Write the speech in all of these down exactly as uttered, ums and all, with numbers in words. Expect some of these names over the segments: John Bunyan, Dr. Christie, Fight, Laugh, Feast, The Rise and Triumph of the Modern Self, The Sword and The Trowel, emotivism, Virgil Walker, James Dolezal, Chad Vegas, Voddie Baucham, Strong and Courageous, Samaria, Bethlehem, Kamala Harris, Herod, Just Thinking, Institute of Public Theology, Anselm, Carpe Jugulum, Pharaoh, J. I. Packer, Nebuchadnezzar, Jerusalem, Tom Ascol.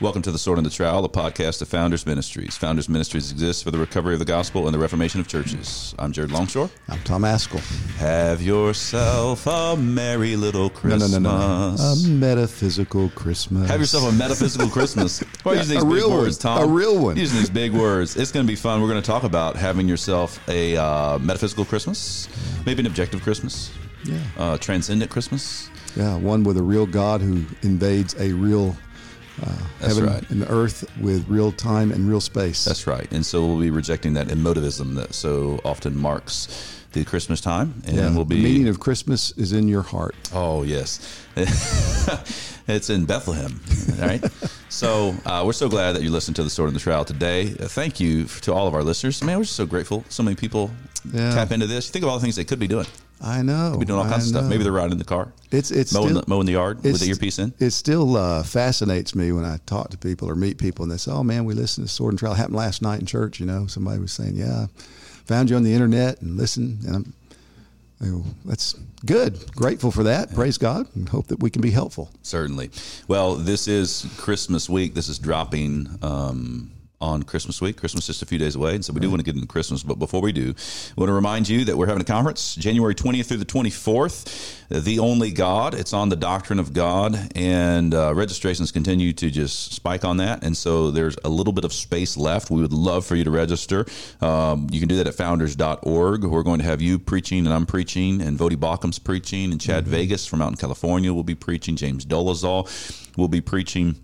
Welcome to The Sword and the Trowel, a podcast of Founders Ministries. Founders Ministries exists for the recovery of the gospel and the reformation of churches. I'm Jared Longshore. I'm Tom Ascol. Have yourself a merry little Christmas. No, no, no, no. A metaphysical Christmas. Have yourself a metaphysical Christmas. Why yeah, use these big real words, one. Tom? A real one. Using these big words. It's going to be fun. We're going to talk about having yourself a uh, metaphysical Christmas, maybe an objective Christmas, yeah, uh, transcendent Christmas. Yeah, one with a real God who invades a real uh, heaven right. and earth with real time and real space. That's right. And so we'll be rejecting that emotivism that so often marks the Christmas time. And yeah, we'll be... the meaning of Christmas is in your heart. Oh, yes. It's in Bethlehem, right? So uh, we're so glad that you listened to The Sword and the Trowel today. Uh, thank you to all of our listeners. Man, we're just so grateful. So many people yeah. tap into this. Think of all the things they could be doing. I know. We're doing all kinds I of stuff. Know. Maybe they're riding in the car. It's it's mowing, still, the, mowing the yard with the earpiece in. It still uh, fascinates me when I talk to people or meet people and they say, "Oh man, we listened to Sword and Trowel. It happened last night in church." You know, somebody was saying, "Yeah, found you on the internet and listened." And I'm, I go, that's good. Grateful for that. Yeah. Praise God, and hope that we can be helpful. Certainly. Well, this is Christmas week. This is dropping. Um, on Christmas week. Christmas is just a few days away, and so we do right. want to get into Christmas, but before we do, I want to remind you that we're having a conference January twentieth through the twenty-fourth, The Only God. It's on the doctrine of God, and uh, registrations continue to just spike on that, and so there's a little bit of space left. We would love for you to register. Um, you can do that at founders dot org. We're going to have you preaching, and I'm preaching, and Voddie Baucham's preaching, and Chad mm-hmm. Vegas from out in California will be preaching. James Dolezal will be preaching.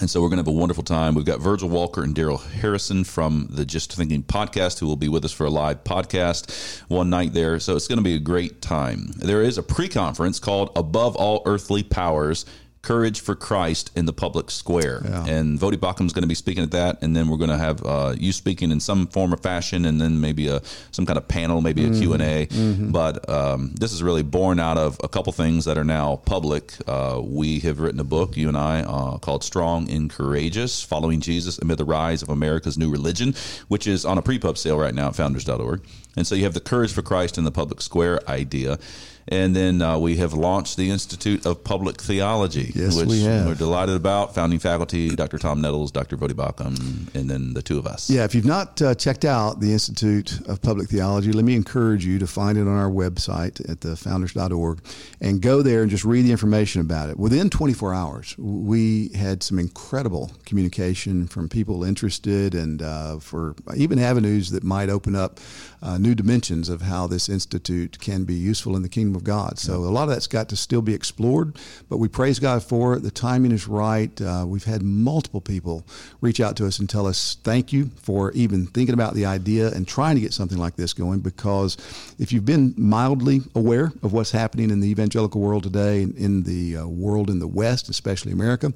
And so we're going to have a wonderful time. We've got Virgil Walker and Darryl Harrison from the Just Thinking podcast who will be with us for a live podcast one night there. So it's going to be a great time. There is a pre-conference called Above All Earthly Powers, Courage for Christ in the Public Square. Yeah. And Voddie Baucham's going to be speaking at that, and then we're going to have uh, you speaking in some form or fashion, and then maybe a some kind of panel, maybe a mm-hmm. Q and A. Mm-hmm. But um, this is really born out of a couple things that are now public. Uh, we have written a book, you and I, uh, called Strong and Courageous, Following Jesus Amid the Rise of America's New Religion, which is on a pre-pub sale right now at founders dot org. And so you have the Courage for Christ in the Public Square idea. And then uh, we have launched the Institute of Public Theology, yes, which we we're delighted about. Founding faculty, Doctor Tom Nettles, Doctor Voddie Baucham, and then the two of us. Yeah, if you've not uh, checked out the Institute of Public Theology, let me encourage you to find it on our website at the founders dot org and go there and just read the information about it. Within twenty-four hours, we had some incredible communication from people interested and uh, for even avenues that might open up uh, new dimensions of how this institute can be useful in the kingdom of God. So a lot of that's got to still be explored, but we praise God for it. The timing is right. Uh, we've had multiple people reach out to us and tell us thank you for even thinking about the idea and trying to get something like this going, because if you've been mildly aware of what's happening in the evangelical world today and in the uh, world in the West, especially America,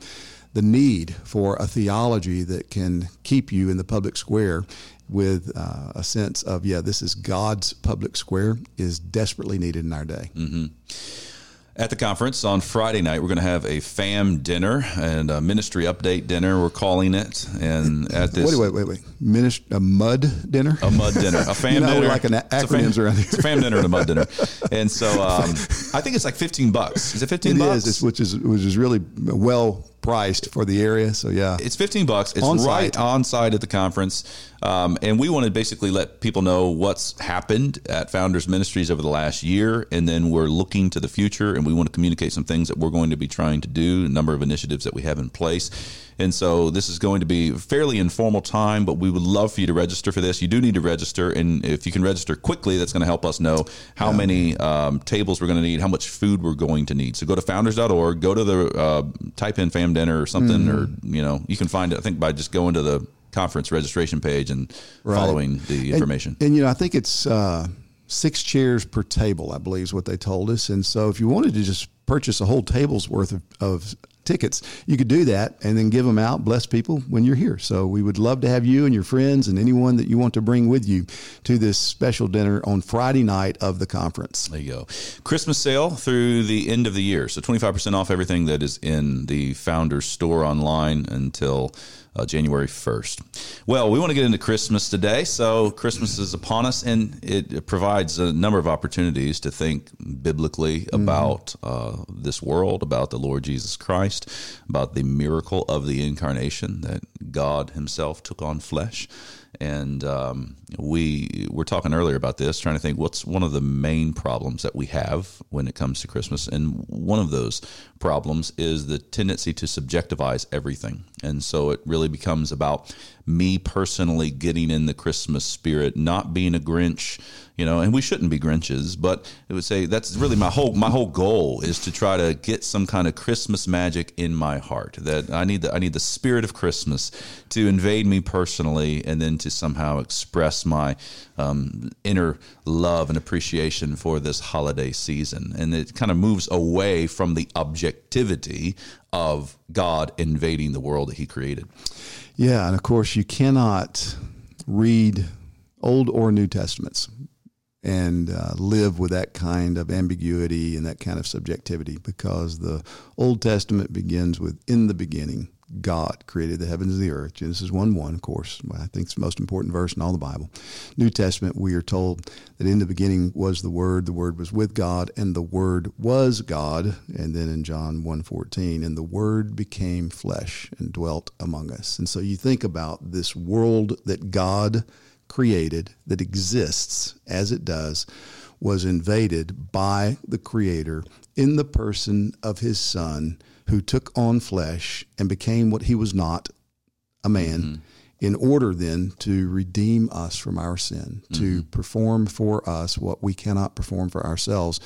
the need for a theology that can keep you in the public square with uh, a sense of, yeah, this is God's public square is desperately needed in our day. Mm-hmm. At the conference on Friday night, we're going to have a fam dinner and a ministry update dinner. We're calling it, and at this wait, wait, wait, wait, Minist- a mud dinner, a mud dinner, a fam you know, dinner, like an acronyms it's a fam, around here. It's a fam dinner and a mud dinner, and so um, I think it's like fifteen bucks. Is it fifteen it bucks? It is, which is which is really well priced for the area. So yeah, it's fifteen bucks. It's on right site. on site at the conference. Um, and we want to basically let people know what's happened at Founders Ministries over the last year. And then we're looking to the future, and we want to communicate some things that we're going to be trying to do, a number of initiatives that we have in place. And so this is going to be a fairly informal time, but we would love for you to register for this. You do need to register, and if you can register quickly, that's going to help us know how yeah. many um, tables we're going to need, how much food we're going to need. So go to founders dot org, go to the uh, type in fam dinner or something, mm-hmm. or you know you can find it, I think, by just going to the conference registration page and right. following the information. And, and you know, I think it's uh, six chairs per table, I believe is what they told us. And so if you wanted to just purchase a whole table's worth of, of tickets, you could do that and then give them out, bless people when you're here. So we would love to have you and your friends and anyone that you want to bring with you to this special dinner on Friday night of the conference. There you go. Christmas sale through the end of the year. So twenty-five percent off everything that is in the Founders store online until uh, January first. Well, we want to get into Christmas today. So Christmas is upon us, and it provides a number of opportunities to think biblically about mm-hmm. uh, this world, about the Lord Jesus Christ, about the miracle of the incarnation, that God himself took on flesh. And um, we were talking earlier about this, trying to think what's one of the main problems that we have when it comes to Christmas. And one of those problems is the tendency to subjectivize everything. And so it really becomes about me personally getting in the Christmas spirit, not being a Grinch, you know, and we shouldn't be Grinches, but it would say that's really my whole my whole goal is to try to get some kind of Christmas magic in my heart, that I need the I need the spirit of Christmas to invade me personally, and then to somehow express my um, inner love and appreciation for this holiday season. And it kind of moves away from the objectivity of God invading the world that he created. Yeah, and of course you cannot read Old or New Testaments and uh, live with that kind of ambiguity and that kind of subjectivity, because the Old Testament begins with, in the beginning, God created the heavens and the earth. Genesis one one, of course, I think it's the most important verse in all the Bible. New Testament, we are told that in the beginning was the Word, the Word was with God, and the Word was God. And then in John one fourteen, and the Word became flesh and dwelt among us. And so you think about this world that God created, that exists as it does, was invaded by the Creator in the person of his Son, who took on flesh and became what he was not, a man, mm-hmm. in order then to redeem us from our sin, mm-hmm. to perform for us what we cannot perform for ourselves,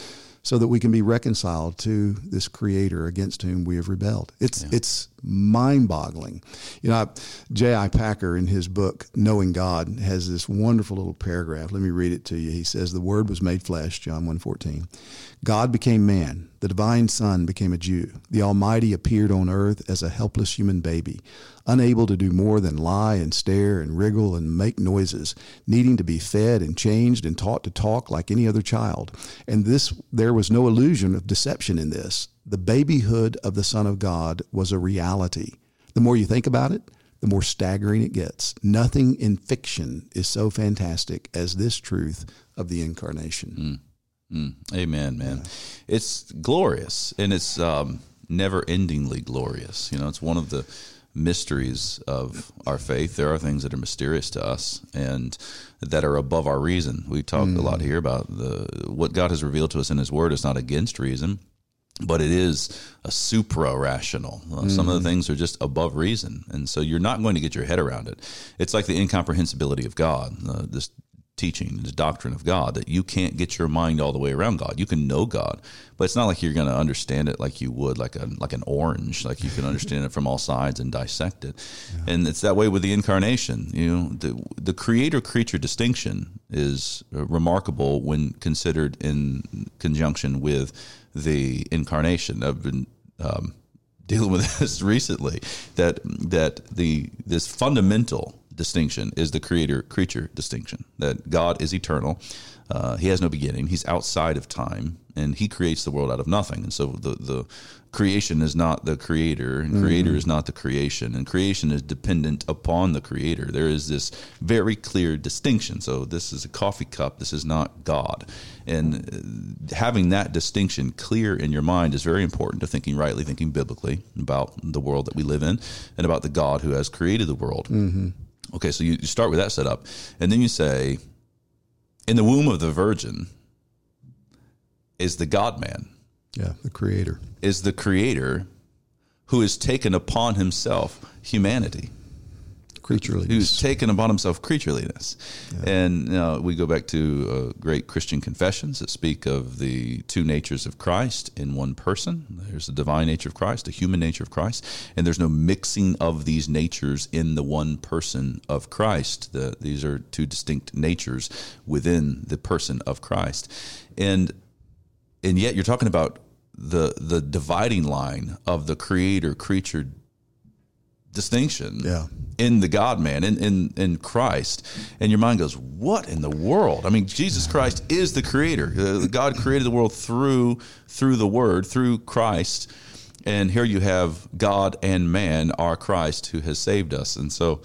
so that we can be reconciled to this Creator against whom we have rebelled. It's yeah. it's mind-boggling. You know, J I. Packer, in his book, Knowing God, has this wonderful little paragraph. Let me read it to you. He says, the Word was made flesh, John one fourteen. God became man. The divine Son became a Jew. The Almighty appeared on earth as a helpless human baby, unable to do more than lie and stare and wriggle and make noises, needing to be fed and changed and taught to talk like any other child. And this, there was no illusion of deception in this. The babyhood of the Son of God was a reality. The more you think about it, the more staggering it gets. Nothing in fiction is so fantastic as this truth of the incarnation. Mm. Mm. Amen, man. Yeah. It's glorious, and it's um, never-endingly glorious. You know, it's one of the mysteries of our faith. There are things that are mysterious to us and that are above our reason. We talked mm. a lot here about the what God has revealed to us in his word is not against reason, but it is a supra-rational. Uh, mm-hmm. Some of the things are just above reason, and so you're not going to get your head around it. It's like the incomprehensibility of God, uh, this teaching, this doctrine of God, that you can't get your mind all the way around God. You can know God, but it's not like you're going to understand it like you would, like, a, like an orange, like you can understand it from all sides and dissect it. Yeah. And it's that way with the incarnation. You know, the, the creator-creature distinction is remarkable when considered in conjunction with the incarnation. I've been um, dealing with this recently, that that the this fundamental distinction is the creator-creature distinction, that God is eternal. Uh, he has no beginning. He's outside of time, and he creates the world out of nothing. And so the, the creation is not the creator, and mm-hmm. creator is not the creation, and creation is dependent upon the creator. There is this very clear distinction. So this is a coffee cup. This is not God. And having that distinction clear in your mind is very important to thinking rightly, thinking biblically about the world that we live in and about the God who has created the world. Mm-hmm. Okay, so you start with that setup, and then you say, in the womb of the virgin is the God-man. Yeah, the creator. Is the creator who has taken upon himself humanity. Creatureliness. Who's taken upon himself creatureliness. Yeah. And you know, we go back to uh, great Christian confessions that speak of the two natures of Christ in one person. There's the divine nature of Christ, the human nature of Christ, and there's no mixing of these natures in the one person of Christ. The, these are two distinct natures within the person of Christ. And and yet you're talking about the the dividing line of the creator-creature distinction yeah. in the God-man, in, in, in Christ. And your mind goes, what in the world? I mean, Jesus Christ is the creator. God created the world through through the Word, through Christ. And here you have God and man, our Christ, who has saved us. And so,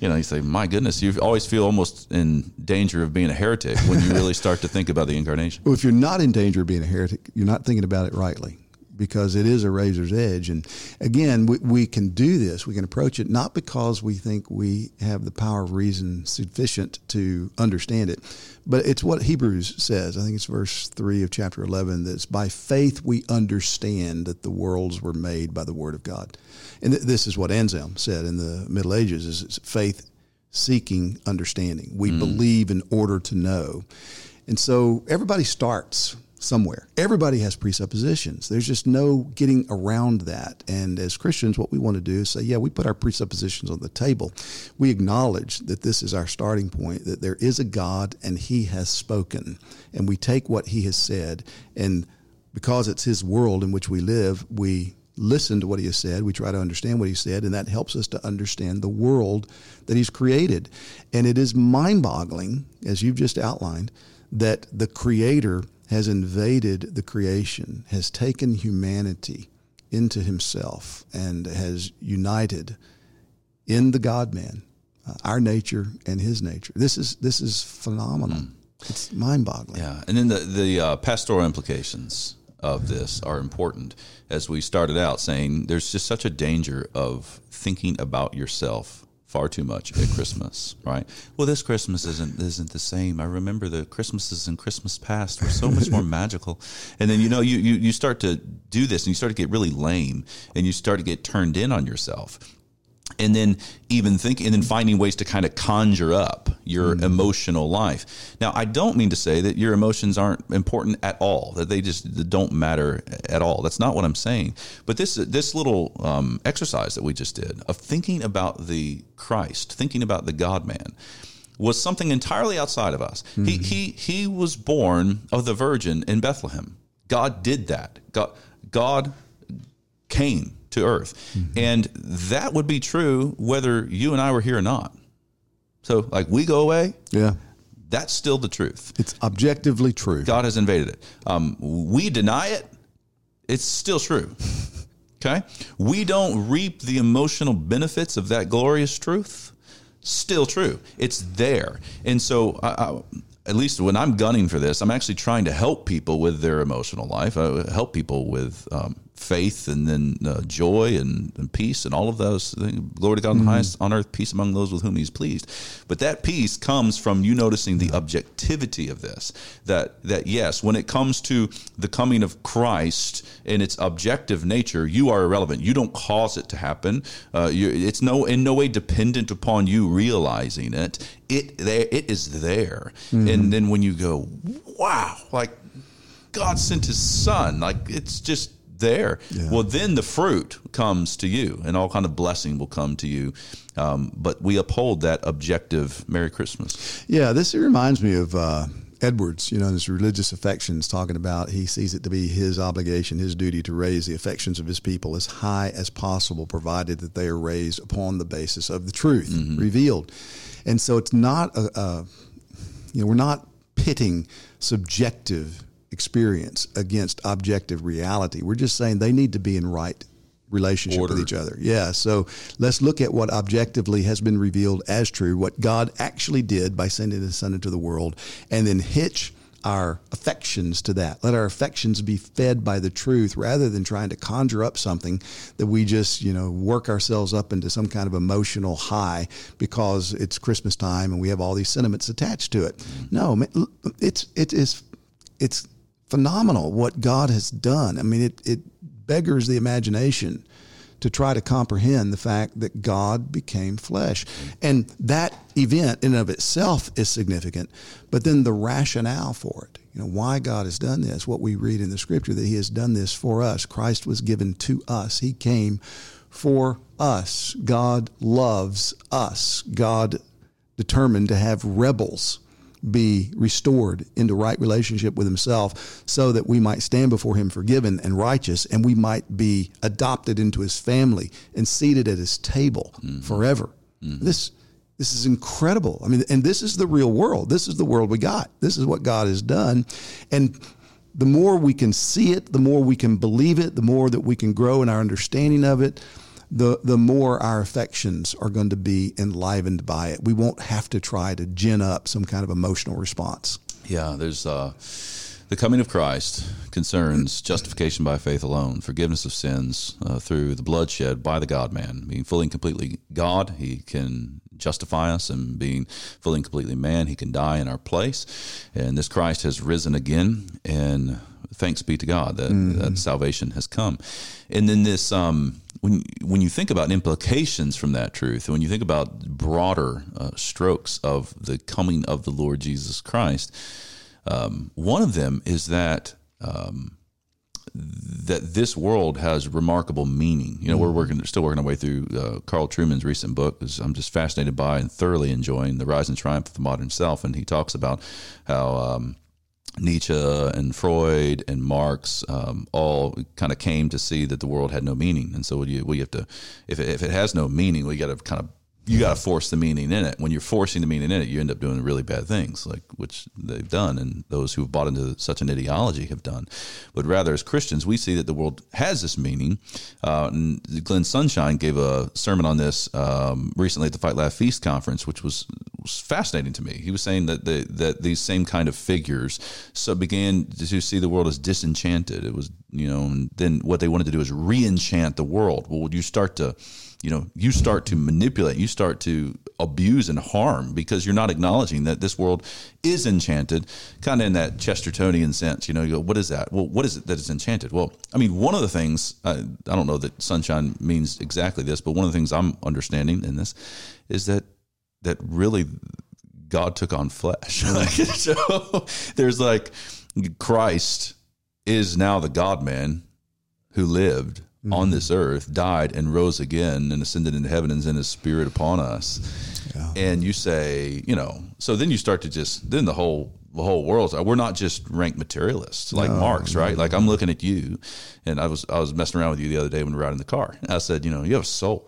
you know, you say, my goodness, you always feel almost in danger of being a heretic when you really start to think about the incarnation. Well, if you're not in danger of being a heretic, you're not thinking about it rightly, because it is a razor's edge. And again, we, we can do this. We can approach it not because we think we have the power of reason sufficient to understand it, but it's what Hebrews says. I think it's verse three of chapter eleven, that's by faith we understand that the worlds were made by the word of God. And th- this is what Anselm said in the Middle Ages, is it's faith seeking understanding. We mm. believe in order to know. And so everybody starts somewhere. Everybody has presuppositions. There's just no getting around that. And as Christians, what we want to do is say, yeah, we put our presuppositions on the table. We acknowledge that this is our starting point, that there is a God and he has spoken. And we take what he has said. And because it's his world in which we live, we listen to what he has said. We try to understand what he said, and that helps us to understand the world that he's created. And it is mind-boggling, as you've just outlined, that the Creator has invaded the creation, has taken humanity into himself, and has united in the God-man, uh, our nature and his nature. This is this is phenomenal. Mm. It's mind-boggling. Yeah, and then the, the uh, pastoral implications of this are important. As we started out saying, there's just such a danger of thinking about yourself far too much at Christmas, right? Well, this Christmas isn't isn't the same. I remember the Christmases in Christmas past were so much more magical. And then, you know, you, you you start to do this and you start to get really lame and you start to get turned in on yourself. And then even thinking and then finding ways to kind of conjure up your mm. emotional life. Now, I don't mean to say that your emotions aren't important at all, that they just don't matter at all. That's not what I'm saying. But this this little um, exercise that we just did of thinking about the Christ, thinking about the God-man, was something entirely outside of us. Mm. He he he was born of the Virgin in Bethlehem. God did that. God God came to earth. Mm-hmm. And that would be true whether you and I were here or not. So like we go away. Yeah. That's still the truth. It's objectively true. God has invaded it. Um, we deny it. It's still true. Okay. We don't reap the emotional benefits of that glorious truth. Still true. It's there. And so I, I at least when I'm gunning for this, I'm actually trying to help people with their emotional life. I help people with um, faith and then uh, joy and, and peace and all of those things. Glory to God in mm-hmm. the highest on earth, peace among those with whom he's pleased. But that peace comes from you noticing the objectivity of this, that, that yes, when it comes to the coming of Christ in its objective nature, you are irrelevant. You don't cause it to happen. Uh, you, it's no in no way dependent upon you realizing it. It there, it is there. Mm-hmm. And then when you go, wow, like God sent his son, like it's just there. Yeah. Well, then the fruit comes to you and all kind of blessing will come to you. Um, but we uphold that objective Merry Christmas. Yeah, this reminds me of uh, Edwards, you know, his religious affections, talking about he sees it to be his obligation, his duty to raise the affections of his people as high as possible, provided that they are raised upon the basis of the truth mm-hmm. revealed. And so it's not a, a you know, we're not pitting subjective experience against objective reality. We're just saying they need to be in right relationship Order. With each other. Yeah. So let's look at what objectively has been revealed as true, what God actually did by sending his son into the world, and then hitch our affections to that. Let our affections be fed by the truth rather than trying to conjure up something that we just, you know, work ourselves up into some kind of emotional high because it's Christmas time and we have all these sentiments attached to it. No, it's, it is, it's phenomenal what God has done. I mean, it, it beggars the imagination to try to comprehend the fact that God became flesh. And that event in and of itself is significant, but then the rationale for it, you know, why God has done this, what we read in the scripture, that he has done this for us. Christ was given to us. He came for us. God loves us. God determined to have rebels be restored into right relationship with himself so that we might stand before him forgiven and righteous, and we might be adopted into his family and seated at his table mm-hmm. forever. Mm-hmm. This this is incredible. I mean, and this is the real world. This is the world we got. This is what God has done. And the more we can see it, the more we can believe it, the more that we can grow in our understanding of it, the the more our affections are going to be enlivened by it. We won't have to try to gin up some kind of emotional response. Yeah, there's uh, the coming of Christ concerns justification by faith alone, forgiveness of sins uh, through the blood shed by the God-man. Being fully and completely God, he can justify us, and being fully and completely man, he can die in our place. And this Christ has risen again, and thanks be to God that, mm. that salvation has come. And then this... um. When when you think about implications from that truth, when you think about broader uh, strokes of the coming of the Lord Jesus Christ, um, one of them is that um, that this world has remarkable meaning. You know, we're working still working our way through uh, Carl Truman's recent book, which I'm just fascinated by and thoroughly enjoying, The Rise and Triumph of the Modern Self, and he talks about how Um, Nietzsche and Freud and Marx um, all kind of came to see that the world had no meaning, and so what you we have to, if it, if it has no meaning, we got to kind of you got to force the meaning in it. When you're forcing the meaning in it, you end up doing really bad things, like which they've done, and those who have bought into such an ideology have done. But rather, as Christians, we see that the world has this meaning. Uh, and Glenn Sunshine gave a sermon on this um, recently at the Fight, Laugh, Feast conference, which was, was fascinating to me. He was saying that the, that these same kind of figures so began to see the world as disenchanted. It was, you know, and then what they wanted to do is re-enchant the world. Well, you start to You know, you start to manipulate, you start to abuse and harm because you're not acknowledging that this world is enchanted, kind of in that Chestertonian sense. You know, you go, what is that? Well, what is it that is enchanted? Well, I mean, one of the things, I, I don't know that Sunshine means exactly this, but one of the things I'm understanding in this is that that really God took on flesh. So there's like Christ is now the God-man who lived Mm-hmm. on this earth, died and rose again and ascended into heaven and sent his spirit upon us. Yeah. And you say, you know, so then you start to just, then the whole, the whole world's, we're not just rank materialists like no, Marx, right? No. Like I'm looking at you and I was, I was messing around with you the other day when we were out in the car. I said, you know, you have a soul.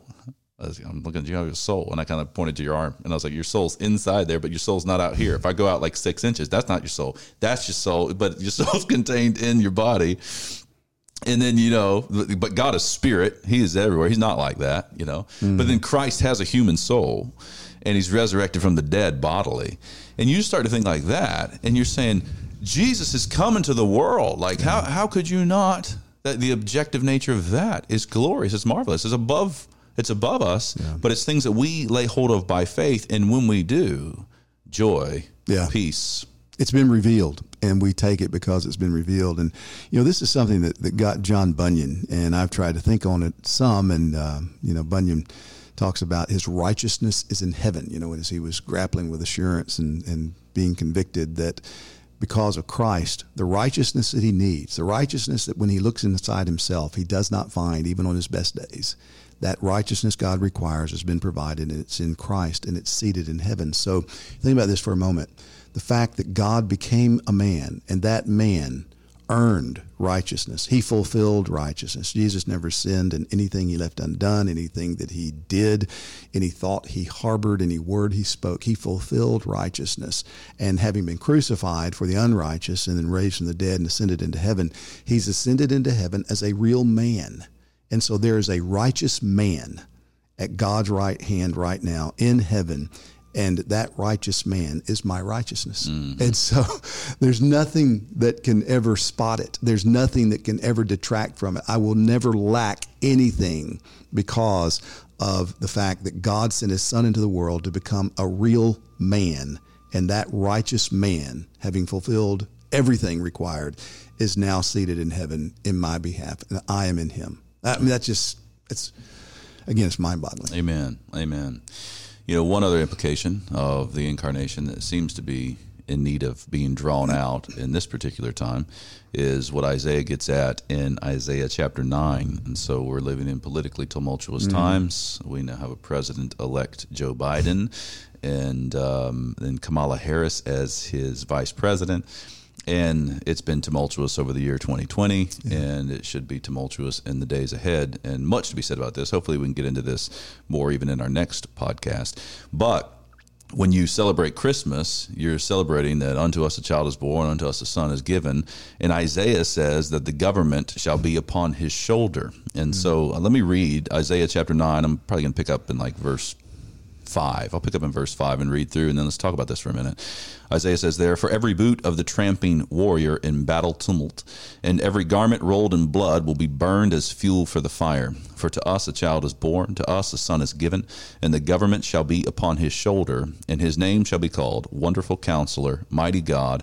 I was, I'm looking at you, you have a soul. And I kind of pointed to your arm and I was like, your soul's inside there, but your soul's not out here. If I go out like six inches, that's not your soul. That's your soul, but your soul's contained in your body. And then, you know, but God is spirit. He is everywhere. He's not like that, you know. Mm. But then Christ has a human soul, and he's resurrected from the dead bodily. And you start to think like that, and you're saying, Jesus is coming to the world. Like, yeah. how how could you not? That the objective nature of that is glorious. It's marvelous. It's above, it's above us, yeah. but it's things that we lay hold of by faith. And when we do, joy, yeah. peace. It's been revealed. And we take it because it's been revealed. And, you know, this is something that, that got John Bunyan, and I've tried to think on it some. And, uh, you know, Bunyan talks about his righteousness is in heaven, you know, as he was grappling with assurance and, and being convicted that because of Christ, the righteousness that he needs, the righteousness that when he looks inside himself, he does not find even on his best days. That righteousness God requires has been provided, and it's in Christ, and it's seated in heaven. So think about this for a moment. The fact that God became a man, and that man earned righteousness. He fulfilled righteousness. Jesus never sinned, and anything he left undone, anything that he did, any thought he harbored, any word he spoke, he fulfilled righteousness. And having been crucified for the unrighteous and then raised from the dead and ascended into heaven, he's ascended into heaven as a real man. And so there is a righteous man at God's right hand right now in heaven. And that righteous man is my righteousness. Mm-hmm. And so there's nothing that can ever spot it. There's nothing that can ever detract from it. I will never lack anything because of the fact that God sent his son into the world to become a real man. And that righteous man, having fulfilled everything required, is now seated in heaven in my behalf. And I am in him. I mean, that's just, it's, again, it's mind-boggling. Amen. Amen. You know, one other implication of the incarnation that seems to be in need of being drawn out in this particular time is what Isaiah gets at in Isaiah chapter nine. And so we're living in politically tumultuous mm-hmm. times. We now have a president-elect Joe Biden and um, and Kamala Harris as his vice president. And it's been tumultuous over the year twenty twenty, yeah. and it should be tumultuous in the days ahead, and much to be said about this. Hopefully we can get into this more even in our next podcast. But when you celebrate Christmas, you're celebrating that unto us a child is born, unto us a son is given. And Isaiah says that the government shall be upon his shoulder. And mm-hmm. so uh, let me read Isaiah chapter nine. I'm probably going to pick up in like verse five. I'll pick up in verse five and read through, and then let's talk about this for a minute. Isaiah says there, "For every boot of the tramping warrior in battle tumult, and every garment rolled in blood will be burned as fuel for the fire. For to us a child is born, to us a son is given, and the government shall be upon his shoulder, and his name shall be called Wonderful Counselor, Mighty God,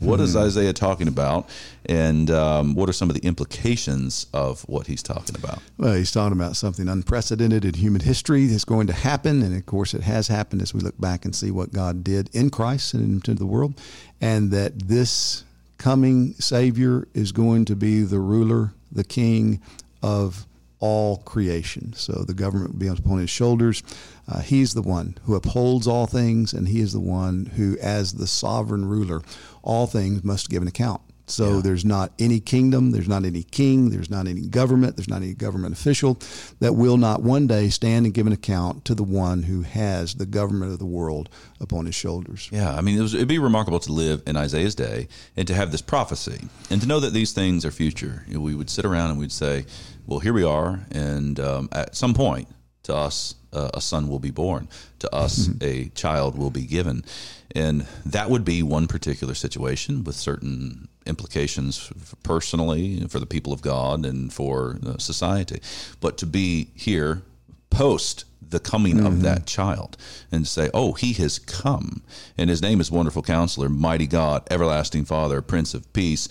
What hmm. is Isaiah talking about, and um, what are some of the implications of what he's talking about? Well, he's talking about something unprecedented in human history that's going to happen, and of course it has happened as we look back and see what God did in Christ and into the world, and that this coming Savior is going to be the ruler, the king of all creation. So the government will be upon his shoulders. Uh, he's the one who upholds all things, and he is the one who, as the sovereign ruler, all things must give an account. So yeah. there's not any kingdom, there's not any king, there's not any government, there's not any government official that will not one day stand and give an account to the one who has the government of the world upon his shoulders. Yeah, I mean, it was, it'd be remarkable to live in Isaiah's day and to have this prophecy and to know that these things are future. You know, we would sit around and we'd say, well, here we are, and um, at some point, to us, uh, a son will be born. To us, mm-hmm. a child will be given. And that would be one particular situation with certain implications personally for the people of God and for uh, society. But to be here post the coming mm-hmm. of that child and say, oh, he has come, and his name is Wonderful Counselor, Mighty God, Everlasting Father, Prince of Peace.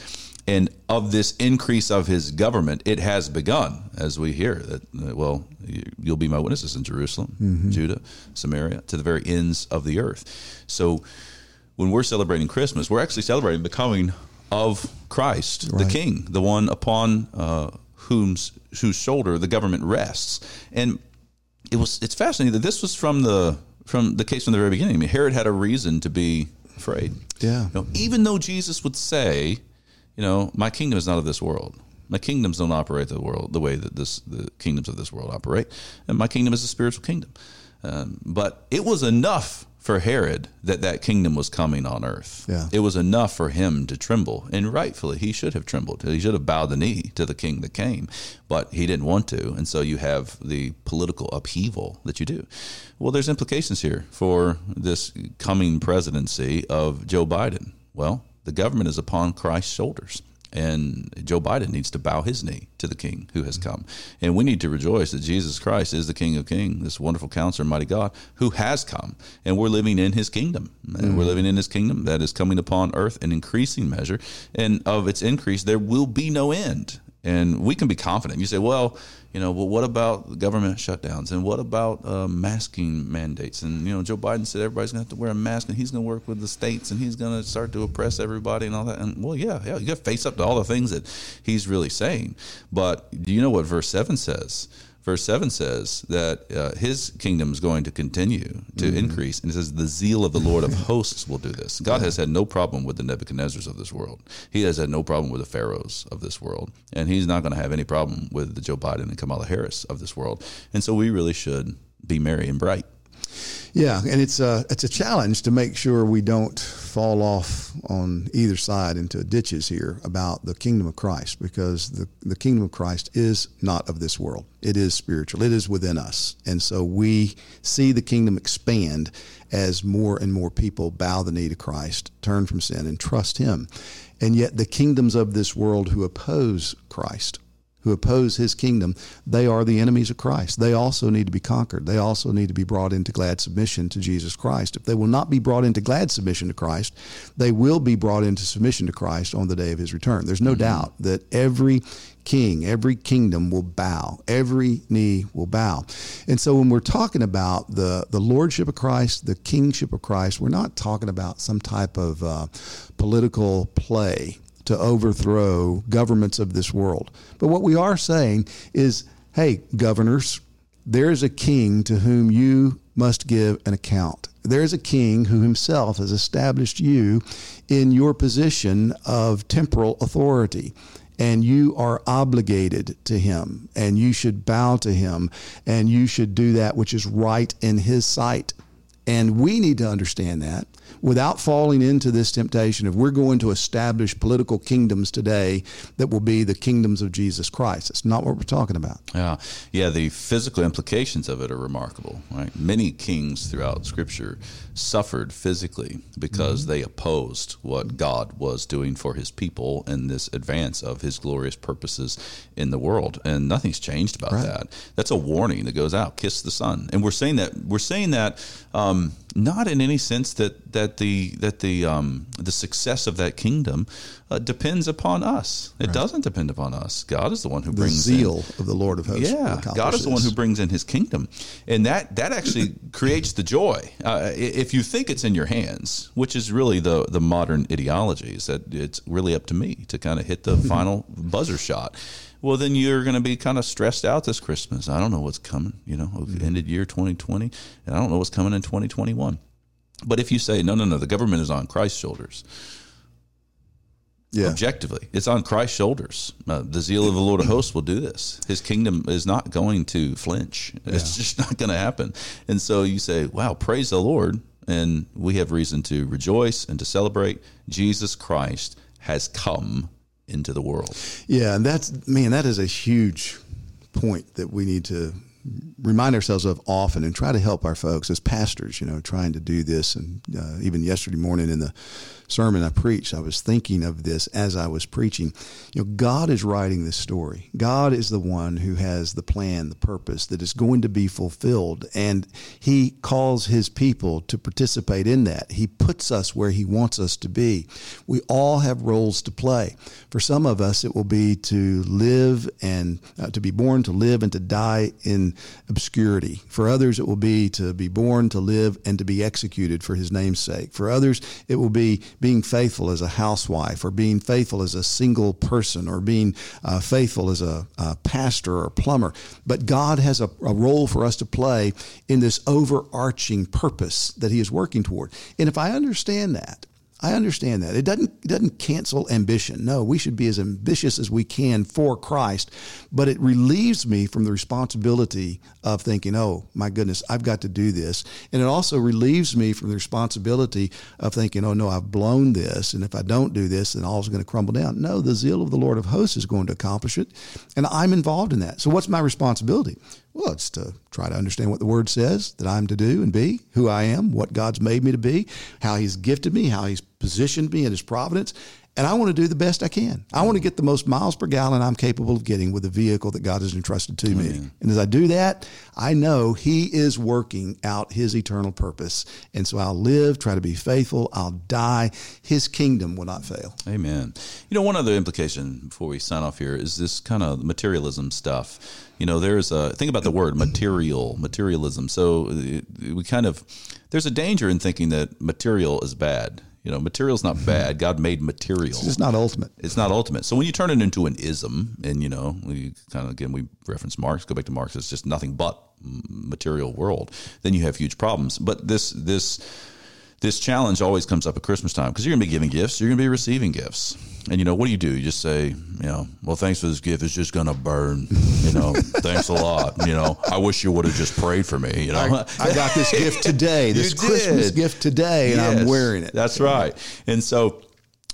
And of this increase of his government, it has begun, as we hear that, well, you'll be my witnesses in Jerusalem, mm-hmm. Judah, Samaria, to the very ends of the earth. So when we're celebrating Christmas, we're actually celebrating the coming of Christ, right. the King, the one upon uh, whom's, whose shoulder the government rests. And it was it's fascinating that this was from the from the case from the very beginning. I mean, Herod had a reason to be afraid. Yeah. You know, even though Jesus would say, you know, my kingdom is not of this world. My kingdoms don't operate the world the way that this the kingdoms of this world operate. And my kingdom is a spiritual kingdom. Um, but it was enough for Herod that that kingdom was coming on earth. Yeah. It was enough for him to tremble. And rightfully, he should have trembled. He should have bowed the knee to the king that came. But he didn't want to. And so you have the political upheaval that you do. Well, there's implications here for this coming presidency of Joe Biden. Well, the government is upon Christ's shoulders, and Joe Biden needs to bow his knee to the King who has come. And we need to rejoice that Jesus Christ is the King of Kings, this Wonderful Counselor, Mighty God, who has come, and we're living in his kingdom. And mm-hmm. we're living in his kingdom that is coming upon earth in increasing measure, and of its increase there will be no end. And we can be confident. You say, well, you know, well, what about government shutdowns? And what about uh, masking mandates? And, you know, Joe Biden said everybody's going to have to wear a mask, and he's going to work with the states, and he's going to start to oppress everybody and all that. And, well, yeah, yeah, you got to face up to all the things that he's really saying. But do you know what verse seven says? Verse seven says that uh, his kingdom is going to continue to mm-hmm. increase. And it says the zeal of the Lord of hosts will do this. God yeah. has had no problem with the Nebuchadnezzars of this world. He has had no problem with the Pharaohs of this world. And he's not going to have any problem with the Joe Biden and Kamala Harris of this world. And so we really should be merry and bright. Yeah, and it's a, it's a challenge to make sure we don't fall off on either side into ditches here about the kingdom of Christ, because the, the kingdom of Christ is not of this world. It is spiritual. It is within us. And so we see the kingdom expand as more and more people bow the knee to Christ, turn from sin, and trust him. And yet the kingdoms of this world who oppose Christ, who oppose his kingdom, they are the enemies of Christ. They also need to be conquered. They also need to be brought into glad submission to Jesus Christ. If they will not be brought into glad submission to Christ, they will be brought into submission to Christ on the day of his return. There's no mm-hmm. doubt that every king, every kingdom will bow, every knee will bow. And so when we're talking about the, the lordship of Christ, the kingship of Christ, we're not talking about some type of uh, political play to overthrow governments of this world. But what we are saying is, hey, governors, there is a king to whom you must give an account. There is a king who himself has established you in your position of temporal authority, and you are obligated to him, and you should bow to him, and you should do that which is right in his sight. And we need to understand that without falling into this temptation of we're going to establish political kingdoms today that will be the kingdoms of Jesus Christ. It's not what we're talking about. Yeah, yeah. The physical implications of it are remarkable, right? Many kings throughout Scripture suffered physically because mm-hmm. they opposed what God was doing for his people in this advance of his glorious purposes in the world. And nothing's changed about right. that. That's a warning that goes out. Kiss the Son. And we're saying that, we're saying that, um, not in any sense that that the that the um, the success of that kingdom uh, depends upon us. It right. doesn't depend upon us. God is the one who the brings the zeal in, of the Lord of hosts. Yeah, God is the one who brings in His kingdom, and that that actually creates the joy. Uh, if you think it's in your hands, which is really the the modern ideology, is that it's really up to me to kind of hit the final buzzer shot. Well, then you're going to be kind of stressed out this Christmas. I don't know what's coming, you know, mm-hmm. ended year twenty twenty, and I don't know what's coming in twenty twenty-one. But if you say, no, no, no, the government is on Christ's shoulders. Yeah. Objectively, it's on Christ's shoulders. Uh, the zeal of the Lord of hosts will do this. His kingdom is not going to flinch. Yeah. It's just not going to happen. And so you say, wow, praise the Lord. And we have reason to rejoice and to celebrate. Jesus Christ has come into the world. Yeah, and that's, man, that is a huge point that we need to remind ourselves of often and try to help our folks as pastors, you know, trying to do this. And uh, even yesterday morning in the sermon I preached, I was thinking of this as I was preaching. You know, God is writing this story. God is the one who has the plan, the purpose that is going to be fulfilled. And he calls his people to participate in that. He puts us where he wants us to be. We all have roles to play. For some of us, it will be to live and uh, to be born, to live and to die in obscurity. For others, it will be to be born, to live, and to be executed for his name's sake. For others, it will be being faithful as a housewife, or being faithful as a single person, or being uh, faithful as a, a pastor or plumber. But God has a, a role for us to play in this overarching purpose that he is working toward. And if I understand that, I understand that. It doesn't it doesn't cancel ambition. No, we should be as ambitious as we can for Christ, but it relieves me from the responsibility of thinking, oh, my goodness, I've got to do this. And it also relieves me from the responsibility of thinking, oh, no, I've blown this, and if I don't do this, then all's going to crumble down. No, the zeal of the Lord of hosts is going to accomplish it, and I'm involved in that. So what's my responsibility? Well, it's to try to understand what the Word says that I'm to do and be, who I am, what God's made me to be, how he's gifted me, how he's positioned me in his providence. And I want to do the best I can. I want to get the most miles per gallon I'm capable of getting with the vehicle that God has entrusted to me. Amen. And as I do that, I know he is working out his eternal purpose. And so I'll live, try to be faithful. I'll die. His kingdom will not fail. Amen. You know, one other implication before we sign off here is this kind of materialism stuff. You know, there's a, think about the word material, materialism. So we kind of, there's a danger in thinking that material is bad. You know, material's not bad. God made material. It's just not ultimate. It's not ultimate. So when you turn it into an ism, and, you know, we kind of, again, we reference Marx, go back to Marx, it's just nothing but material world, then you have huge problems. But this this this challenge always comes up at Christmas time, because you're going to be giving gifts, you're going to be receiving gifts. And, you know, what do you do? You just say, you know, well, thanks for this gift. It's just going to burn. You know, thanks a lot. You know, I wish you would have just prayed for me. You know, I, I got this gift today, this Christmas gift today, and yes, I'm wearing it. That's right. And so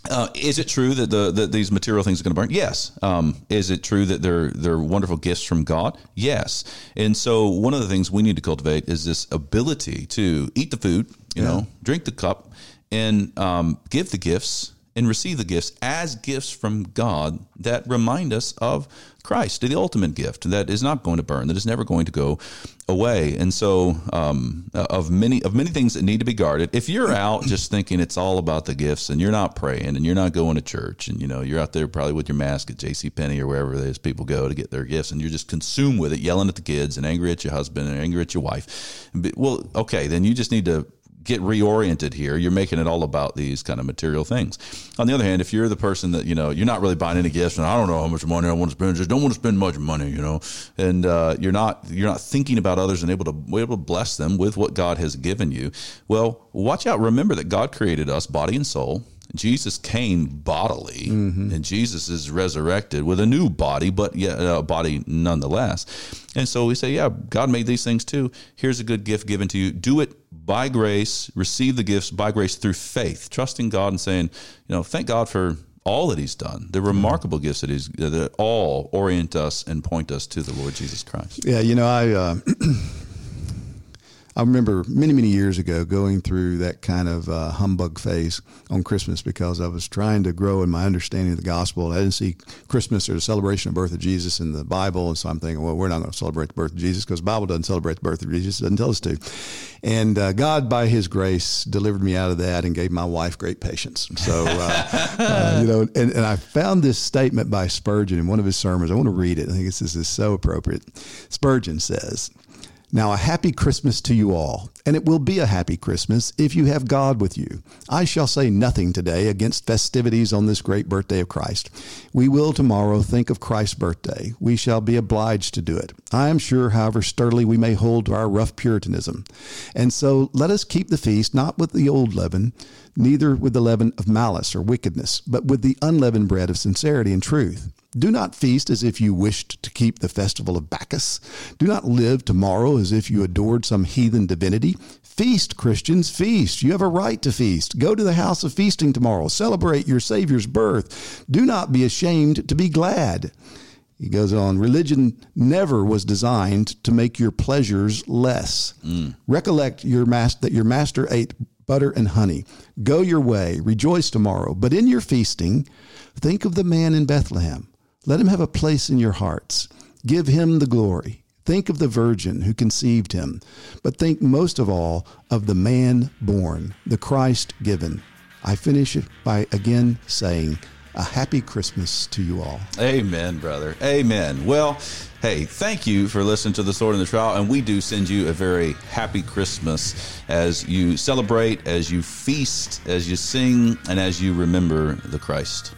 uh, is it true that the that these material things are going to burn? Yes. Um, is it true that they're, they're wonderful gifts from God? Yes. And so one of the things we need to cultivate is this ability to eat the food, you yeah. know, drink the cup, and um, give the gifts and receive the gifts as gifts from God that remind us of Christ, the ultimate gift that is not going to burn, that is never going to go away. And so um, of many of many things that need to be guarded, if you're out just thinking it's all about the gifts and you're not praying and you're not going to church and, you know, you're out there probably with your mask at JCPenney or wherever those people go to get their gifts and you're just consumed with it, yelling at the kids and angry at your husband and angry at your wife. Well, okay, then you just need to get reoriented here. You're making it all about these kind of material things. On the other hand, if you're the person that, you know, you're not really buying any gifts and I don't know how much money I want to spend, just don't want to spend much money, you know, and uh, you're not, you're not thinking about others and able to be able to bless them with what God has given you. Well, watch out. Remember that God created us body and soul. Jesus came bodily, mm-hmm. and Jesus is resurrected with a new body, but yet a body nonetheless. And so we say, yeah, God made these things too. Here's a good gift given to you. Do it by grace. Receive the gifts by grace through faith, trusting God and saying, you know, thank God for all that he's done, the remarkable gifts that he's, that all orient us and point us to the Lord Jesus Christ. Yeah, you know, I uh, I remember many, many years ago going through that kind of uh, humbug phase on Christmas because I was trying to grow in my understanding of the gospel. I didn't see Christmas or the celebration of the birth of Jesus in the Bible. And so I'm thinking, well, we're not going to celebrate the birth of Jesus because the Bible doesn't celebrate the birth of Jesus. It doesn't tell us to. And uh, God, by his grace, delivered me out of that and gave my wife great patience. So, uh, uh, you know, and, and I found this statement by Spurgeon in one of his sermons. I want to read it. I think this is so appropriate. Spurgeon says, "Now a happy Christmas to you all, and it will be a happy Christmas if you have God with you. I shall say nothing today against festivities on this great birthday of Christ. We will tomorrow think of Christ's birthday. We shall be obliged to do it. I am sure, however sturdily we may hold to our rough Puritanism. And so let us keep the feast, not with the old leaven, neither with the leaven of malice or wickedness, but with the unleavened bread of sincerity and truth. Do not feast as if you wished to keep the festival of Bacchus. Do not live tomorrow as if you adored some heathen divinity. Feast, Christians, feast. You have a right to feast. Go to the house of feasting tomorrow. Celebrate your Savior's birth. Do not be ashamed to be glad." He goes on, "Religion never was designed to make your pleasures less. Mm. Recollect your mas- that your master ate butter and honey. Go your way. Rejoice tomorrow. But in your feasting, think of the man in Bethlehem. Let him have a place in your hearts. Give him the glory. Think of the virgin who conceived him, but think most of all of the man born, the Christ given." I finish it by again saying, a happy Christmas to you all. Amen, brother. Amen. Well, hey, thank you for listening to The Sword and the Trowel, and we do send you a very happy Christmas as you celebrate, as you feast, as you sing, and as you remember the Christ.